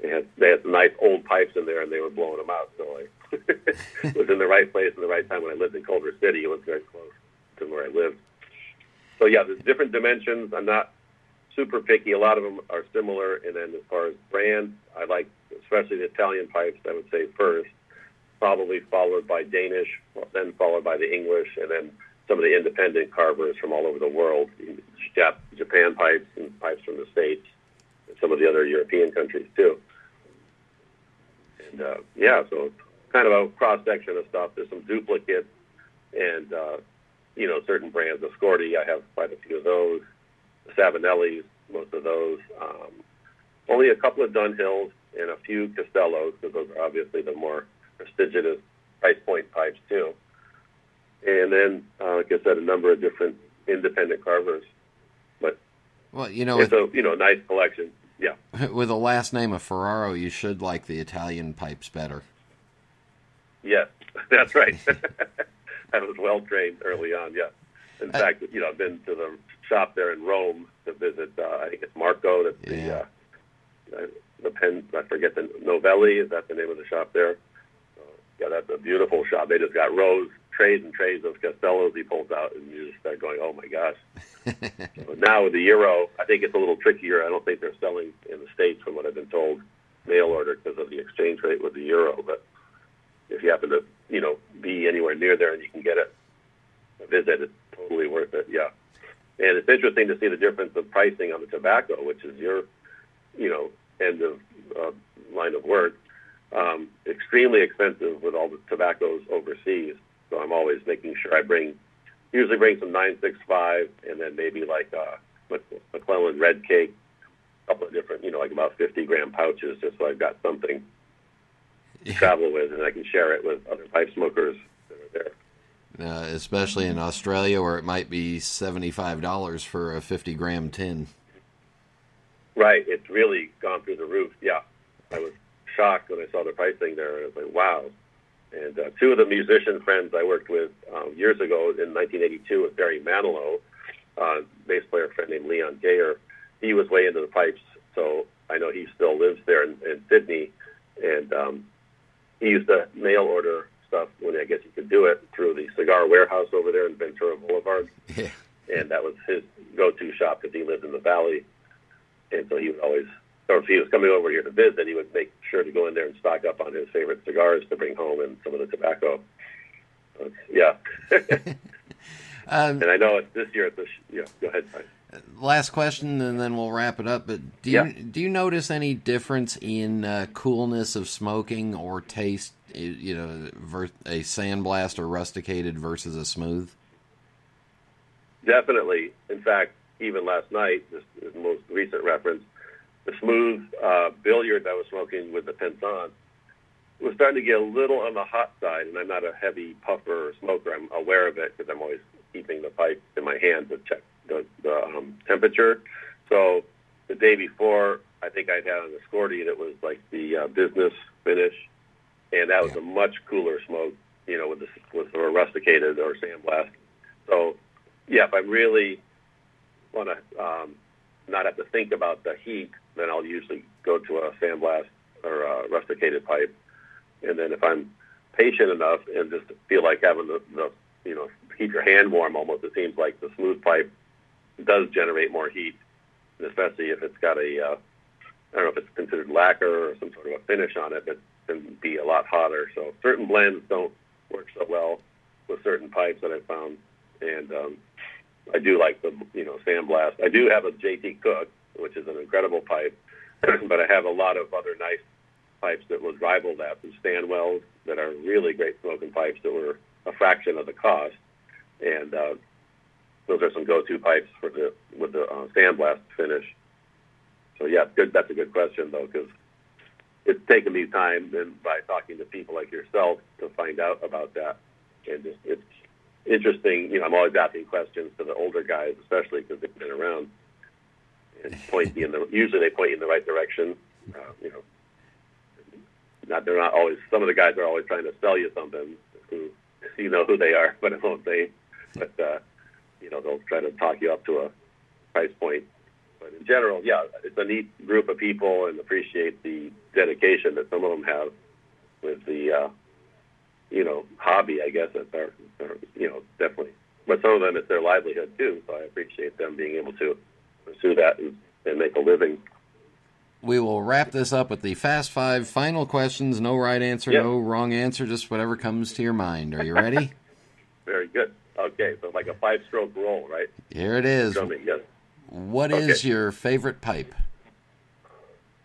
They had, they had some nice old pipes in there, and they were blowing them out. So I was in the right place at the right time when I lived in Culver City. It was very close to where I lived. So, yeah, there's different dimensions. I'm not super picky. A lot of them are similar. And then as far as brand, I like especially the Italian pipes, I would say first, probably followed by Danish, then followed by the English, and then some of the independent carvers from all over the world, Japan pipes and pipes from the States, and some of the other European countries, too. And, uh, yeah, so kind of a cross-section of stuff. There's some duplicates and, uh, you know, certain brands of Scorti. I have quite a few of those. Savinelli's, most of those. Um, only a couple of Dunhills and a few Castellos, because those are obviously the more prestigious price point pipes, too. And then, uh, like I said, a number of different independent carvers. But well, you know, it's with... a you know, nice collection. Yeah. With a last name of Ferraro, you should like the Italian pipes better. Yes, that's right. I was well trained early on, yeah. In I, fact, you know, I've been to the shop there in Rome to visit, uh, I think it's Marco, that's yeah. the, uh, the pen, I forget the Novelli, is that the name of the shop there? Uh, yeah, that's a beautiful shop. They just got rows, trays and trays of Castellos he pulls out, and you just start going, oh my gosh. So now with the Euro, I think it's a little trickier. I don't think they're selling in the States, from what I've been told, mail order because of the exchange rate with the Euro. But if you happen to, you know, be anywhere near there and you can get a, a visit, it's totally worth it, yeah. And it's interesting to see the difference of pricing on the tobacco, which is your, you know, end of uh, line of work. Um, extremely expensive with all the tobaccos overseas. So I'm always making sure I bring, usually bring some nine six five, and then maybe like a McClellan Red Cake, a couple of different, you know, like about fifty gram pouches, just so I've got something to yeah. travel with, and I can share it with other pipe smokers that are there. Uh, especially in Australia, where it might be seventy-five dollars for a fifty gram tin. Right, it's really gone through the roof. Yeah, I was shocked when I saw the pricing there. I was like, wow. And uh, two of the musician friends I worked with um, years ago in nineteen eighty-two with Barry Manilow, uh, bass player friend named Leon Gayer, he was way into the pipes, so I know he still lives there in, in Sydney. And um, he used to mail order stuff when I guess you could do it through the cigar warehouse over there in Ventura Boulevard. Yeah. And that was his go-to shop because he lived in the valley. And so he would always, or if he was coming over here to visit, he would make sure to go in there and stock up on his favorite cigars to bring home and some of the tobacco. But, yeah. um, and I know it's this year at the, yeah, go ahead, Brian. Last question, and then we'll wrap it up. But do you yeah. do you notice any difference in uh, coolness of smoking or taste? You know, ver- a sandblast or rusticated versus a smooth. Definitely. In fact, even last night, this is the most recent reference, the smooth uh, billiard I was smoking with the Penzance was starting to get a little on the hot side, and I'm not a heavy puffer or smoker. I'm aware of it because I'm always keeping the pipe in my hand to check the, the um, temperature. So the day before, I think I had on the Scorti that was like the uh, business finish, and that was yeah. a much cooler smoke, you know, with the with the rusticated or sandblast. So, yeah, if I really want to um, not have to think about the heat, then I'll usually go to a sandblast or a rusticated pipe. And then if I'm patient enough and just feel like having the, the you know, keep your hand warm almost, it seems like the smooth pipe does generate more heat, especially if it's got a, uh, I don't know if it's considered lacquer or some sort of a finish on it, but it can be a lot hotter. So certain blends don't work so well with certain pipes that I found. And um, I do like the, you know, sandblast. I do have a J T Cook, which is an incredible pipe, but I have a lot of other nice pipes that would rival that, some Stanwells that are really great smoking pipes that were a fraction of the cost. And uh, those are some go-to pipes for the with the uh, sandblast finish. So yeah, good. That's a good question though, because it's taken me time and by talking to people like yourself to find out about that. And just, it's interesting. You know, I'm always asking questions to the older guys, especially because they've been around and point me in the. Usually they point you in the right direction. Uh, you know, not they're not always. Some of the guys are always trying to sell you something. Who you know who they are, but I won't say. But, uh, you know, they'll try to talk you up to a price point. But in general, yeah, it's a neat group of people, and appreciate the dedication that some of them have with the, uh, you know, hobby, I guess. That's their, their, you know, definitely. But some of them, it's their livelihood, too. So I appreciate them being able to pursue that and, and make a living. We will wrap this up with the Fast Five final questions. No right answer, yep. No wrong answer, just whatever comes to your mind. Are you ready? Very good. Okay, so like a five-stroke roll, right? Here it is. Drumming, yes. What okay. is your favorite pipe?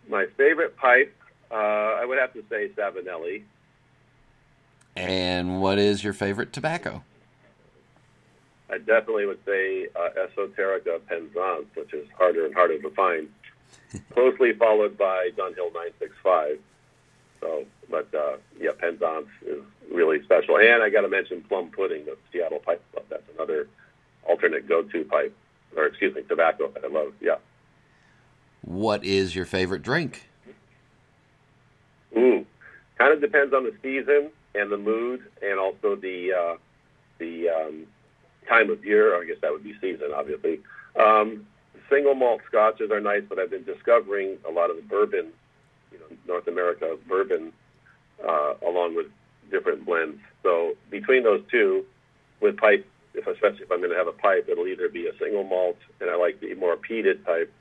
My favorite pipe, uh, I would have to say Savinelli. And what is your favorite tobacco? I definitely would say uh, Esoterica Penzance, which is harder and harder to find. Closely followed by Dunhill nine sixty-five. So, but, uh, yeah, Penzance is really special. And I got to mention Plum Pudding, the Seattle Pipe Club. That's another alternate go-to pipe, or excuse me, tobacco that I love, yeah. What is your favorite drink? Ooh, kind of depends on the season and the mood and also the uh, the um, time of year. Or I guess that would be season, obviously. Um, single malt scotches are nice, but I've been discovering a lot of the bourbon, you know, North America bourbon, uh, along with different blends. So between those two, with pipe, if especially if I'm going to have a pipe, it'll either be a single malt, and I like the more peated type,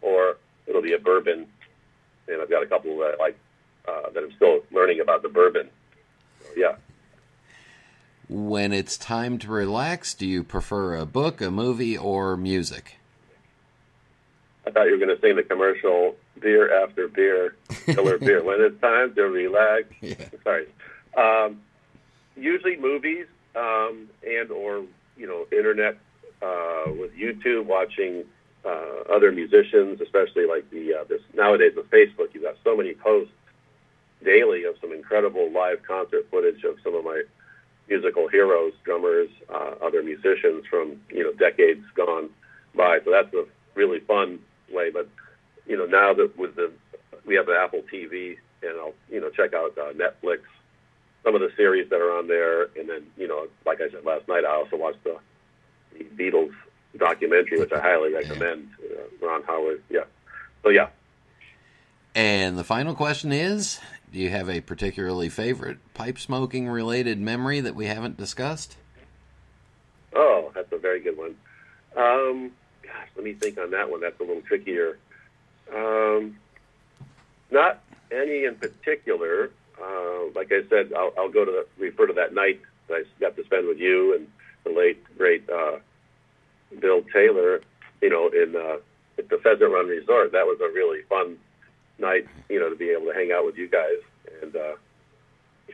or it'll be a bourbon. And I've got a couple that I like uh, that I'm still learning about the bourbon. So, yeah. When it's time to relax, do you prefer a book, a movie, or music? I thought you were going to sing the commercial, beer after beer, killer beer. When it's time to relax. Yeah. Sorry. Um, usually movies um, and or, you know, internet uh, with YouTube, watching uh, uh, other musicians, especially like the uh, this nowadays with Facebook, you've got so many posts daily of some incredible live concert footage of some of my musical heroes, drummers, uh, other musicians from, you know, decades gone by. So that's a really fun way. But, you know, now that with the, we have the Apple T V, and I'll, you know, check out uh, Netflix, some of the series that are on there. And then, you know, like I said last night, I also watched the, the Beatles documentary, which I highly recommend. Uh, Ron Howard. Yeah. So, yeah. And the final question is, do you have a particularly favorite pipe smoking related memory that we haven't discussed? Oh, that's a very good one. Um, gosh, let me think on that one. That's a little trickier. Um, not any in particular. Uh, like I said, I'll, I'll go to the, refer to that night that I got to spend with you and the late great uh, Bill Taylor. You know, in uh, at the Pheasant Run Resort. That was a really fun night, you know, to be able to hang out with you guys and uh,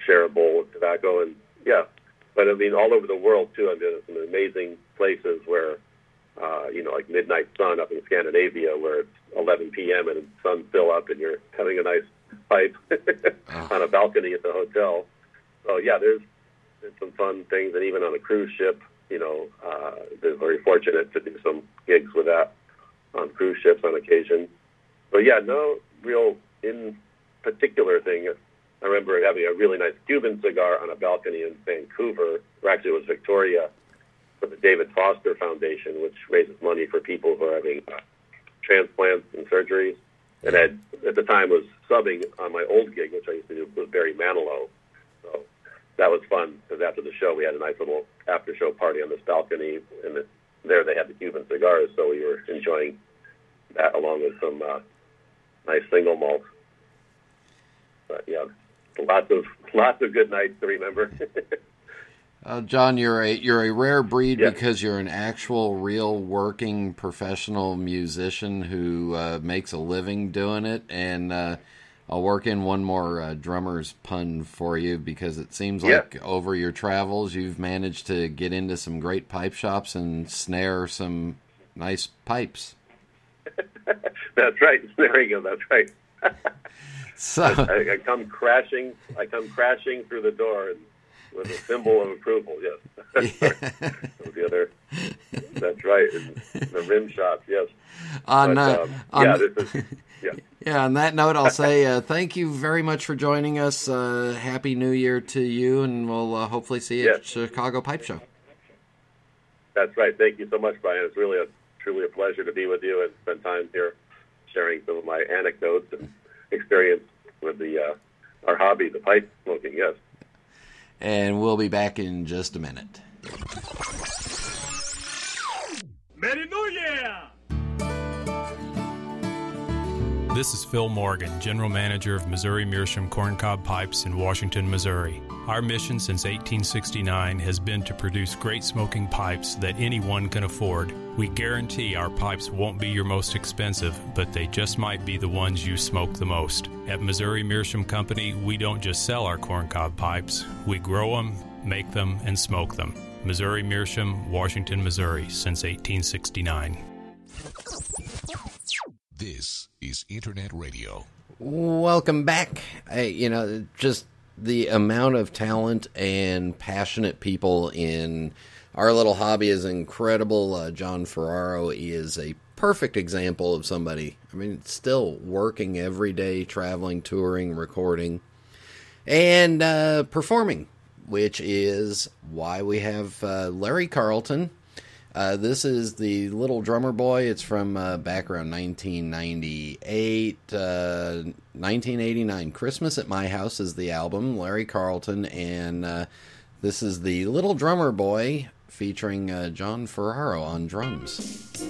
share a bowl of tobacco. And yeah, but I mean, all over the world too. I've been to some amazing places where, uh, you know, like Midnight Sun up in Scandinavia, where it's eleven p.m. and the sun's still up, and you're having a nice pipe on a balcony at the hotel. So yeah, there's, there's some fun things, and even on a cruise ship, you know, uh, they're very fortunate to do some gigs with that on cruise ships on occasion. But yeah, no real in particular thing. I remember having a really nice Cuban cigar on a balcony in Vancouver, or actually it was Victoria, for the David Foster Foundation, which raises money for people who are having uh, transplants and surgeries. And I had, at the time, was subbing on my old gig, which I used to do with Barry Manilow. So that was fun, because after the show, we had a nice little after-show party on this balcony, and the, there they had the Cuban cigars, so we were enjoying that along with some uh, nice single malt. But yeah, lots of lots of good nights to remember. uh, John, you're a you're a rare breed, yeah, because you're an actual, real, working, professional musician who uh, makes a living doing it. And uh, I'll work in one more uh, drummer's pun for you, because it seems yeah. like over your travels, you've managed to get into some great pipe shops and snare some nice pipes. That's right. There you go. That's right. So I, I come crashing. I come crashing through the door and, with a symbol of approval. Yes. Yeah. The other. That's right. And the rim shots. Yes. On but, uh, um, on, yeah. This is, yeah. Yeah. On that note, I'll say uh, thank you very much for joining us. Uh, Happy New Year to you, and we'll uh, hopefully see you yes. at Chicago Pipe Show. That's right. Thank you so much, Brian. It's really a truly a pleasure to be with you and spend time here sharing some of my anecdotes and experience with the uh, our hobby, the pipe smoking, yes. And we'll be back in just a minute. Merry New Year! This is Phil Morgan, General Manager of Missouri Meerschaum Corncob Pipes in Washington, Missouri. Our mission since eighteen sixty-nine has been to produce great smoking pipes that anyone can afford. We guarantee our pipes won't be your most expensive, but they just might be the ones you smoke the most. At Missouri Meerschaum Company, we don't just sell our corncob pipes. We grow them, make them, and smoke them. Missouri Meerschaum, Washington, Missouri, since eighteen sixty-nine. This is Internet Radio. Welcome back. I, you know, just the amount of talent and passionate people in our little hobby is incredible. Uh, John Ferraro is a perfect example of somebody. I mean, still working every day, traveling, touring, recording, and uh, performing, which is why we have uh, Larry Carlton. Uh, this is the Little Drummer Boy. It's from uh, back around nineteen ninety-eight, uh, nineteen eighty-nine. Christmas at My House is the album, Larry Carlton, and uh, this is the Little Drummer Boy featuring uh, John Ferraro on drums.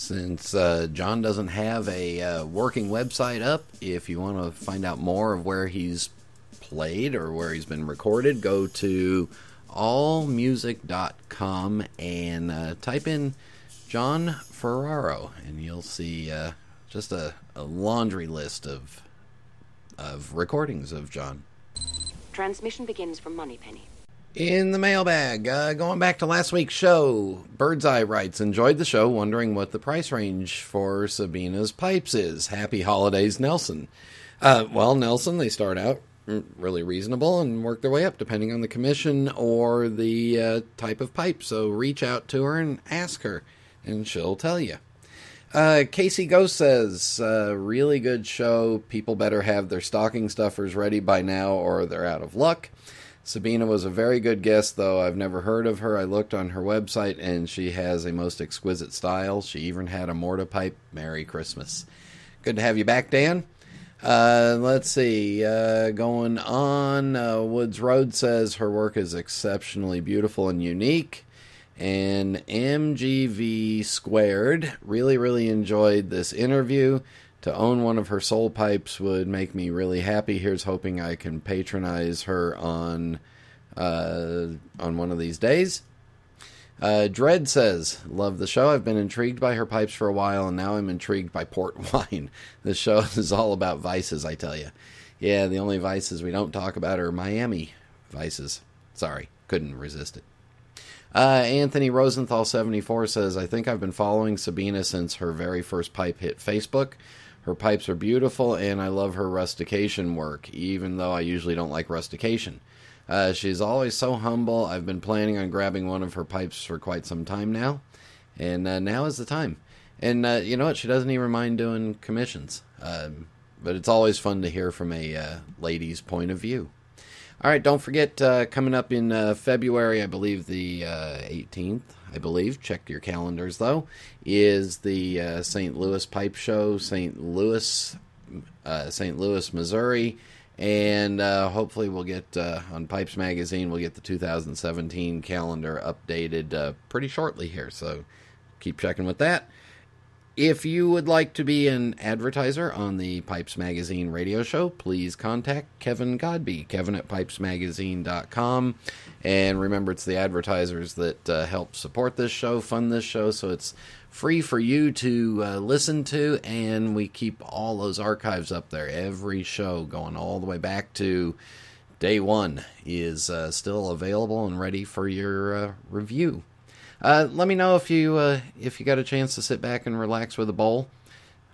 Since uh, John doesn't have a uh, working website up, if you want to find out more of where he's played or where he's been recorded, go to all music dot com and uh, type in John Ferraro, and you'll see uh, just a, a laundry list of of recordings of John. Transmission begins from Moneypenny. In the mailbag, uh, going back to last week's show, Birdseye writes, enjoyed the show, wondering what the price range for Sabina's pipes is. Happy holidays, Nelson. Uh, well, Nelson, they start out really reasonable and work their way up, depending on the commission or the uh, type of pipe. So reach out to her and ask her, and she'll tell you. Uh, Casey Ghost says, uh, really good show. People better have their stocking stuffers ready by now or they're out of luck. Sabina was a very good guest, though I've never heard of her. I looked on her website, and she has a most exquisite style. She even had a mortar pipe. Merry Christmas. Good to have you back, Dan. Uh, let's see. Uh, going on, uh, Woods Road says her work is exceptionally beautiful and unique. And M G V Squared really, really enjoyed this interview. To own one of her soul pipes would make me really happy. Here's hoping I can patronize her on uh, on one of these days. Uh, Dread says, love the show. I've been intrigued by her pipes for a while, and now I'm intrigued by port wine. This show is all about vices, I tell you. Yeah, the only vices we don't talk about are Miami vices. Sorry, couldn't resist it. Uh, Anthony Rosenthal seventy-four says, I think I've been following Sabina since her very first pipe hit Facebook. Her pipes are beautiful, and I love her rustication work, even though I usually don't like rustication. Uh, she's always so humble. I've been planning on grabbing one of her pipes for quite some time now, and uh, now is the time. And uh, you know what? She doesn't even mind doing commissions, um, but it's always fun to hear from a uh, lady's point of view. All right, don't forget, uh, coming up in uh, February, I believe the uh, eighteenth, I believe, check your calendars though, is the uh, Saint Louis Pipe Show, Saint Louis, uh, Saint Louis, Missouri, and uh, hopefully we'll get, uh, on Pipes Magazine, we'll get the two thousand seventeen calendar updated uh, pretty shortly here, so keep checking with that. If you would like to be an advertiser on the Pipes Magazine radio show, please contact Kevin Godby, Kevin at Pipes Magazine dot com. And remember, it's the advertisers that uh, help support this show, fund this show, so it's free for you to uh, listen to, and we keep all those archives up there. Every show going all the way back to day one is uh, still available and ready for your uh, review. Uh, let me know if you uh, if you got a chance to sit back and relax with a bowl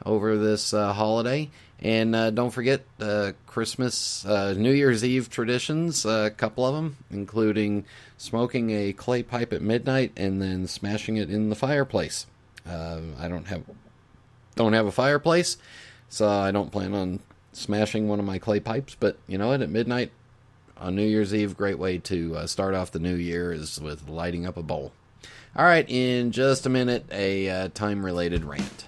over this uh, holiday. And uh, don't forget uh, Christmas, uh, New Year's Eve traditions, uh, a couple of them, including smoking a clay pipe at midnight and then smashing it in the fireplace. Uh, I don't have don't have a fireplace, so I don't plan on smashing one of my clay pipes. But you know what? At midnight on New Year's Eve, great way to uh, start off the new year is with lighting up a bowl. All right, in just a minute, a uh, time-related rant.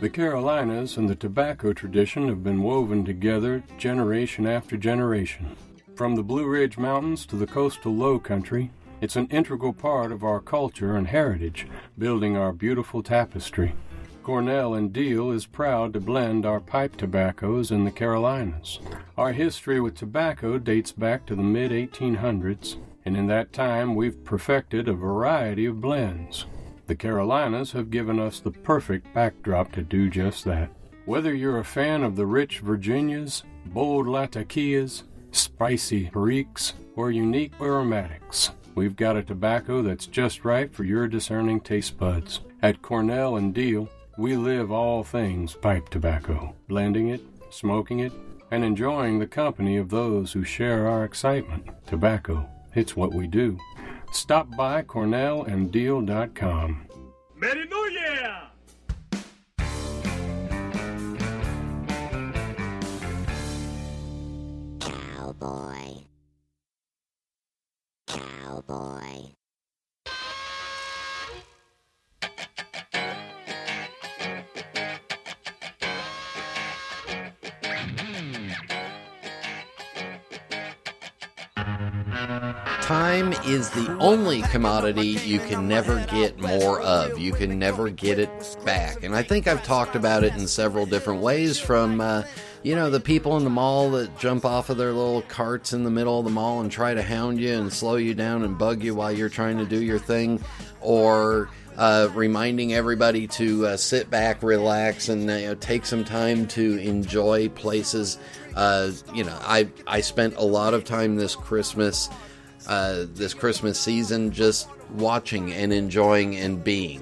The Carolinas and the tobacco tradition have been woven together generation after generation. From the Blue Ridge Mountains to the coastal low country, it's an integral part of our culture and heritage, building our beautiful tapestry. Cornell and Deal is proud to blend our pipe tobaccos in the Carolinas. Our history with tobacco dates back to the mid eighteen hundreds, and in that time we've perfected a variety of blends. The Carolinas have given us the perfect backdrop to do just that. Whether you're a fan of the rich Virginias, bold Latakias, spicy Periques, or unique aromatics, we've got a tobacco that's just right for your discerning taste buds. At Cornell and Deal, we live all things pipe tobacco, blending it, smoking it, and enjoying the company of those who share our excitement. Tobacco, it's what we do. Stop by Cornell and Deal dot com. Merry New Year! Cowboy. Cowboy. Time is the only commodity you can never get more of. You can never get it back. And I think I've talked about it in several different ways, from, uh, you know, the people in the mall that jump off of their little carts in the middle of the mall and try to hound you and slow you down and bug you while you're trying to do your thing, or uh, reminding everybody to uh, sit back, relax, and you know, take some time to enjoy places. Uh, you know, I, I spent a lot of time this Christmas Uh, this Christmas season just watching and enjoying and being.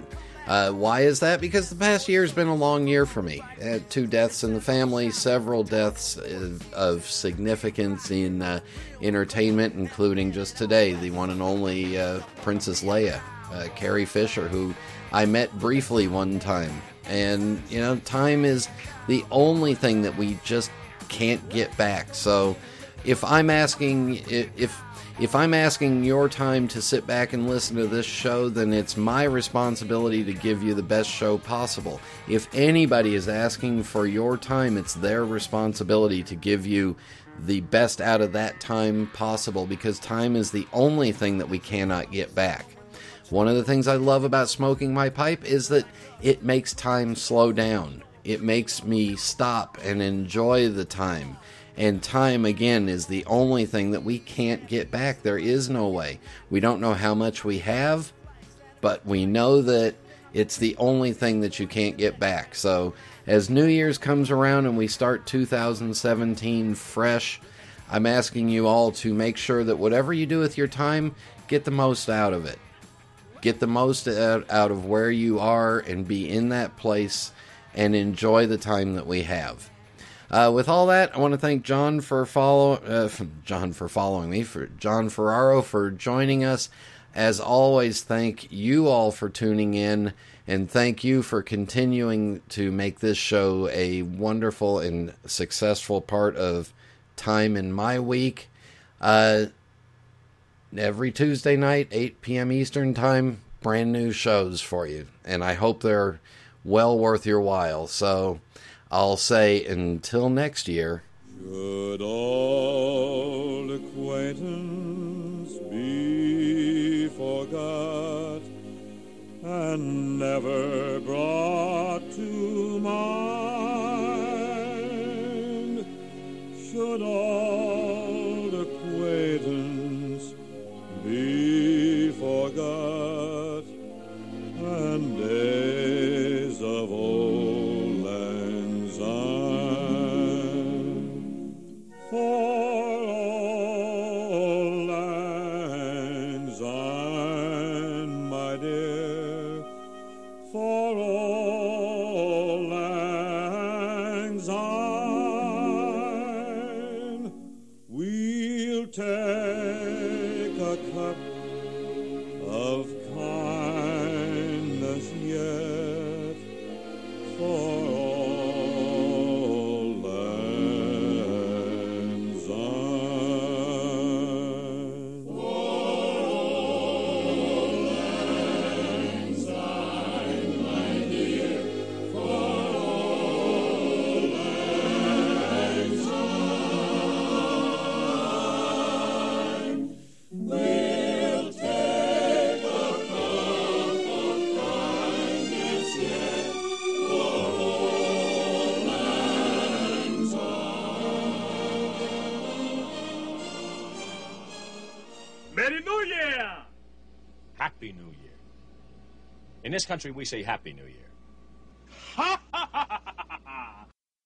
Uh, why is that? Because the past year has been a long year for me. Uh, two deaths in the family, several deaths of, of significance in uh, entertainment, including just today, the one and only uh, Princess Leia, uh, Carrie Fisher, who I met briefly one time. And, you know, time is the only thing that we just can't get back. So if I'm asking, if If I'm asking your time to sit back and listen to this show, then it's my responsibility to give you the best show possible. If anybody is asking for your time, it's their responsibility to give you the best out of that time possible, because time is the only thing that we cannot get back. One of the things I love about smoking my pipe is that it makes time slow down. It makes me stop and enjoy the time. And time, again, is the only thing that we can't get back. There is no way. We don't know how much we have, but we know that it's the only thing that you can't get back. So as New Year's comes around and we start two thousand seventeen fresh, I'm asking you all to make sure that whatever you do with your time, get the most out of it. Get the most out of where you are and be in that place and enjoy the time that we have. Uh, with all that, I want to thank John for follow uh, John for following me, for John Ferraro for joining us. As always, thank you all for tuning in, and thank you for continuing to make this show a wonderful and successful part of time in my week. Uh, every Tuesday night, eight p.m. Eastern time, brand new shows for you, and I hope they're well worth your while. So I'll say until next year. Should old acquaintance be forgot and never brought to mind? Should old acquaintance be forgot and days of old? Happy New Year. In this country, we say Happy New Year.